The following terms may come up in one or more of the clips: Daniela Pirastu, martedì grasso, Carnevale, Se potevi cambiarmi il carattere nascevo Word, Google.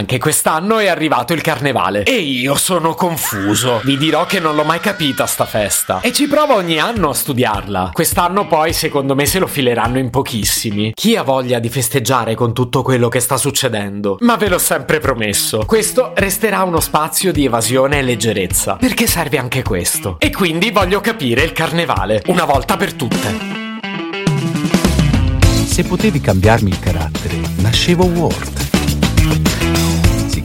Anche quest'anno è arrivato il Carnevale e io sono confuso. Vi dirò che non l'ho mai capita sta festa e ci provo ogni anno a studiarla. Quest'anno poi secondo me se lo fileranno in pochissimi. Chi ha voglia di festeggiare con tutto quello che sta succedendo? Ma ve l'ho sempre promesso, questo resterà uno spazio di evasione e leggerezza, perché serve anche questo. E quindi voglio capire il Carnevale una volta per tutte. Se potevi cambiarmi il carattere, nascevo Word. Si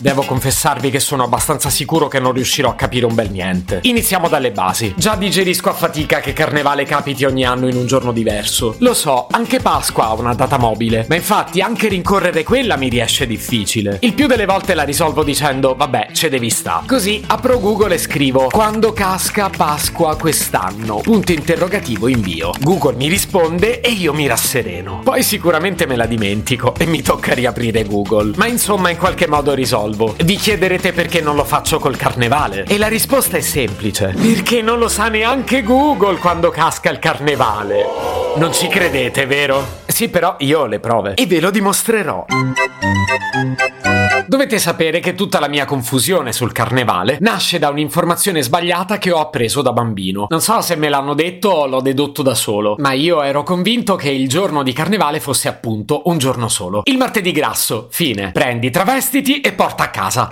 Devo confessarvi che sono abbastanza sicuro che non riuscirò a capire un bel niente. Iniziamo dalle basi. Già digerisco a fatica che Carnevale capiti ogni anno in un giorno diverso. Lo so, anche Pasqua ha una data mobile, ma infatti anche rincorrere quella mi riesce difficile. Il più delle volte la risolvo dicendo, vabbè, ce devi sta. Così apro Google e scrivo, quando casca Pasqua quest'anno? Punto interrogativo invio. Google mi risponde e io mi rassereno. Poi sicuramente me la dimentico e mi tocca riaprire Google. Ma insomma in qualche modo risolvo. Vi chiederete perché non lo faccio col Carnevale? E la risposta è semplice. Perché non lo sa neanche Google quando casca il Carnevale. Non ci credete, vero? Sì, però io ho le prove. E ve lo dimostrerò. Dovete sapere che tutta la mia confusione sul Carnevale nasce da un'informazione sbagliata che ho appreso da bambino. Non so se me l'hanno detto o l'ho dedotto da solo, ma io ero convinto che il giorno di Carnevale fosse appunto un giorno solo. Il martedì grasso, fine. Prendi, travestiti e porta a casa.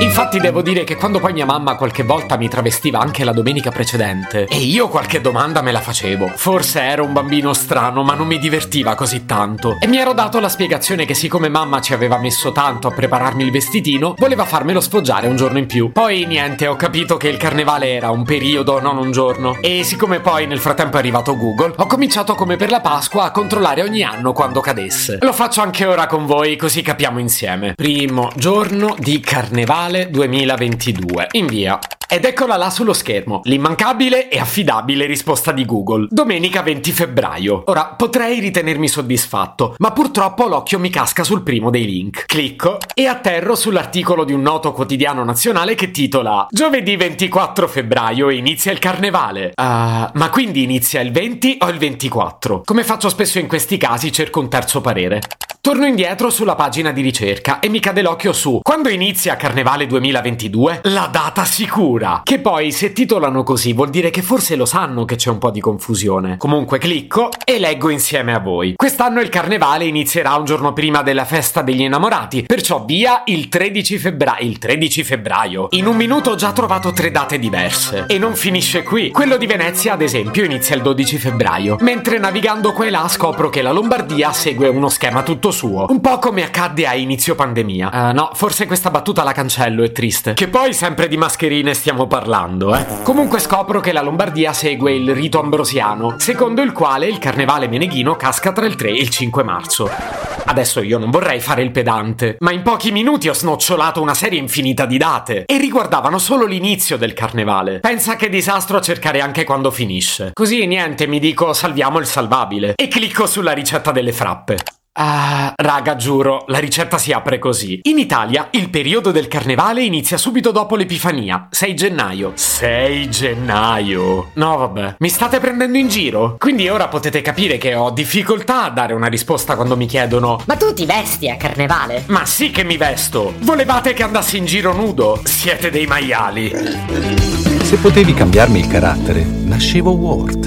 Infatti devo dire che quando poi mia mamma qualche volta mi travestiva anche la domenica precedente e io qualche domanda me la facevo. Forse ero un bambino strano, ma non mi divertiva così tanto. E mi ero dato la spiegazione che siccome mamma ci aveva messo tanto a prepararmi il vestitino, voleva farmelo sfoggiare un giorno in più. Poi niente, ho capito che il Carnevale era un periodo, non un giorno. E siccome poi nel frattempo è arrivato Google, ho cominciato come per la Pasqua a controllare ogni anno quando cadesse. Lo faccio anche ora con voi, così capiamo insieme. Primo giorno di Carnevale 2022. Invia. Ed eccola là sullo schermo, l'immancabile e affidabile risposta di Google. Domenica 20 febbraio. Ora, potrei ritenermi soddisfatto, ma purtroppo l'occhio mi casca sul primo dei link. Clicco e atterro sull'articolo di un noto quotidiano nazionale che titola Giovedì 24 febbraio inizia il Carnevale. Ma quindi inizia il 20 o il 24? Come faccio spesso in questi casi, cerco un terzo parere. Torno indietro sulla pagina di ricerca e mi cade l'occhio su quando inizia Carnevale 2022? La data sicura! Che poi se titolano così vuol dire che forse lo sanno che c'è un po' di confusione. Comunque clicco e leggo insieme a voi. Quest'anno il Carnevale inizierà un giorno prima della festa degli innamorati, perciò via il 13 febbraio. Il 13 febbraio? In un minuto ho già trovato tre date diverse. E non finisce qui. Quello di Venezia, ad esempio, inizia il 12 febbraio, mentre navigando qua e là scopro che la Lombardia segue uno schema tutto suo, un po' come accadde a inizio pandemia. No, forse questa battuta la cancello, è triste. Che poi sempre di mascherine stiamo parlando, eh? Comunque scopro che la Lombardia segue il rito ambrosiano, secondo il quale il Carnevale meneghino casca tra il 3 e il 5 marzo. Adesso io non vorrei fare il pedante, ma in pochi minuti ho snocciolato una serie infinita di date e riguardavano solo l'inizio del Carnevale. Pensa che disastro a cercare anche quando finisce. Così niente, mi dico salviamo il salvabile e clicco sulla ricetta delle frappe. Raga, giuro, la ricetta si apre così. In Italia, il periodo del Carnevale inizia subito dopo l'Epifania, 6 gennaio. 6 gennaio? No, vabbè. Mi state prendendo in giro? Quindi ora potete capire che ho difficoltà a dare una risposta quando mi chiedono ma tu ti vesti a Carnevale? Ma sì che mi vesto! Volevate che andassi in giro nudo? Siete dei maiali! Se potevi cambiarmi il carattere, nascevo Word.